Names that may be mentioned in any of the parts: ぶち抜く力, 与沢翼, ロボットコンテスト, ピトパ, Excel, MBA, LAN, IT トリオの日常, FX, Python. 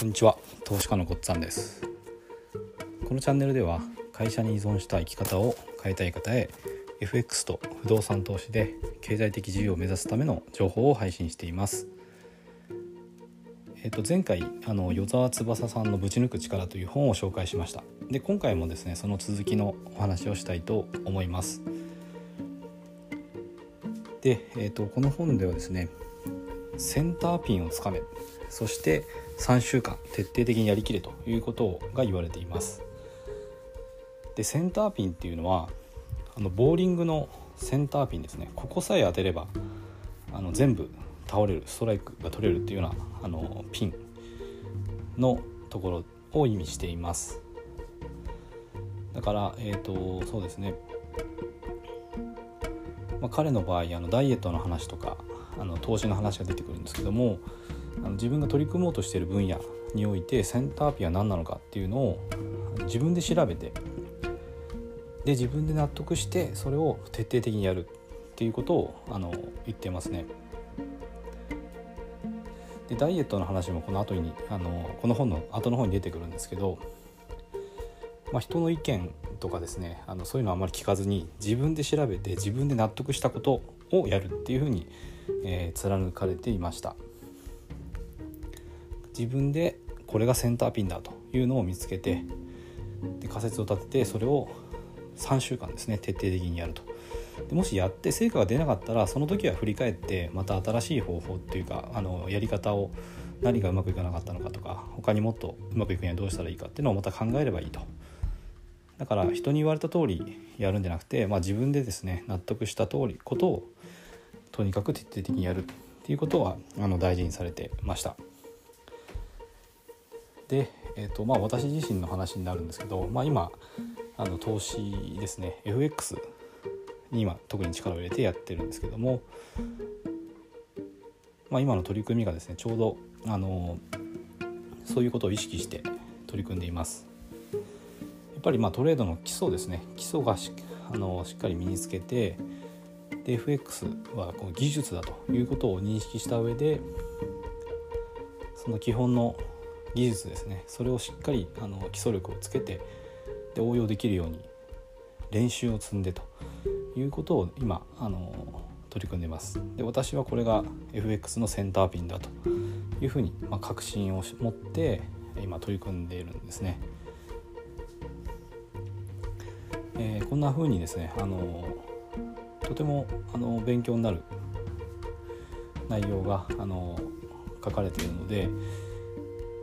こんにちは、投資家のごっつぁんです。このチャンネルでは会社に依存した生き方を変えたい方へ FX と不動産投資で経済的自由を目指すための情報を配信しています。前回与沢翼さんのぶち抜く力という本を紹介しました。で、今回もですね、その続きのお話をしたいと思います。で、この本ではですね、センターピンをつかめ、そして3週間徹底的にやりきれということが言われています。で、センターピンっていうのはボーリングのセンターピンですね。ここさえ当てれば全部倒れる、ストライクが取れるっていうようなピンのところを意味しています。だからそうですね、彼の場合ダイエットの話とか投資の話が出てくるんですけども、自分が取り組もうとしている分野においてセンターピンは何なのかっていうのを自分で調べて、で自分で納得してそれを徹底的にやるっていうことを言ってますね。で、ダイエットの話もこの本の後の方に出てくるんですけど、人の意見とかですね、そういうのはあまり聞かずに自分で調べて自分で納得したことをやるっていうふうに、貫かれていました。自分でこれがセンターピンだというのを見つけて、で仮説を立ててそれを3週間ですね、徹底的にやると。でもしやって成果が出なかったら、その時は振り返ってまた新しい方法っていうかやり方を、何がうまくいかなかったのかとか、他にもっとうまくいくにはどうしたらいいかっていうのをまた考えればいいと。だから人に言われた通りやるんじゃなくて、自分でですね納得した通りことをとにかく徹底的にやるっていうことは大事にされてました。で、私自身の話になるんですけど、今投資ですね、 FX に今特に力を入れてやってるんですけども、今の取り組みがですね、ちょうどそういうことを意識して取り組んでいます。やっぱりトレードの基礎ですね、基礎がしっかり身につけて、で FX はこう技術だということを認識した上で、その基本の技術ですね、それをしっかり基礎力をつけて、で応用できるように練習を積んでということを今取り組んでいます。で、私はこれが FX のセンターピンだというふうに、確信を持って今取り組んでいるんですね。こんなふうにですね、とても勉強になる内容が書かれているので、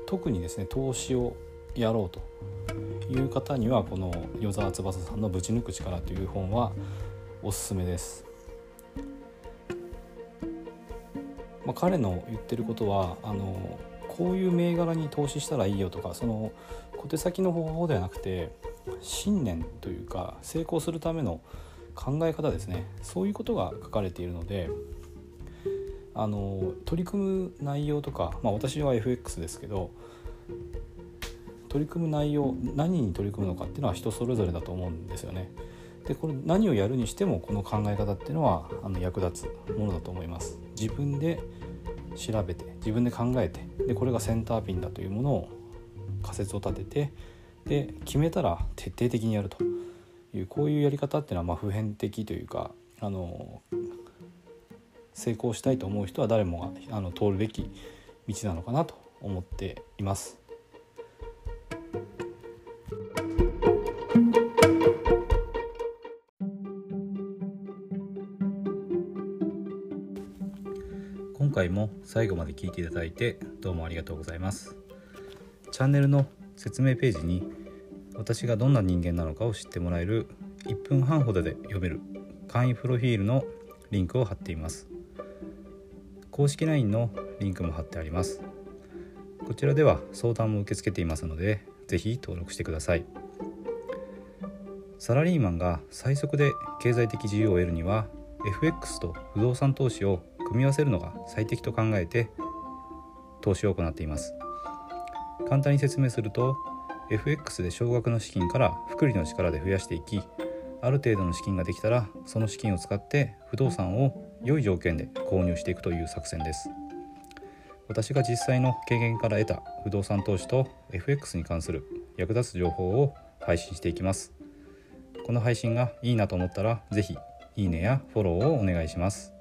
特にですね、投資をやろうという方にはこの与沢翼さんのぶち抜く力という本はおすすめです。彼の言ってることはこういう銘柄に投資したらいいよとか、その小手先の方法ではなくて、信念というか成功するための考え方ですね、そういうことが書かれているので、取り組む内容とか、私は FX ですけど、取り組む内容、何に取り組むのかっていうのは人それぞれだと思うんですよね。で、これ何をやるにしてもこの考え方っていうのは役立つものだと思います。自分で調べて自分で考えて、でこれがセンターピンだというものを仮説を立てて、で決めたら徹底的にやるという、こういうやり方っていうのは普遍的というか、成功したいと思う人は誰もが通るべき道なのかなと思っています。今回も最後まで聞いていただいてどうもありがとうございます。チャンネルの説明ページに私がどんな人間なのかを知ってもらえる1分半ほどで読める簡易プロフィールのリンクを貼っています。公式 LINE のリンクも貼ってあります。こちらでは相談も受け付けていますので、ぜひ登録してください。サラリーマンが最速で経済的自由を得るには FX と不動産投資を組み合わせるのが最適と考えて投資を行っています。簡単に説明すると、 FX で少額の資金から複利の力で増やしていき、ある程度の資金ができたらその資金を使って不動産を良い条件で購入していくという作戦です。私が実際の経験から得た不動産投資と FX に関する役立つ情報を配信していきます。この配信がいいなと思ったらぜひいいねやフォローをお願いします。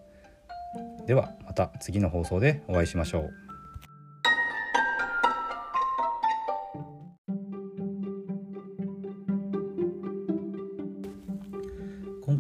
ではまた次の放送でお会いしましょう。今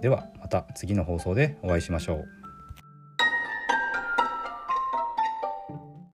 ではまた次の放送でお会いしましょう。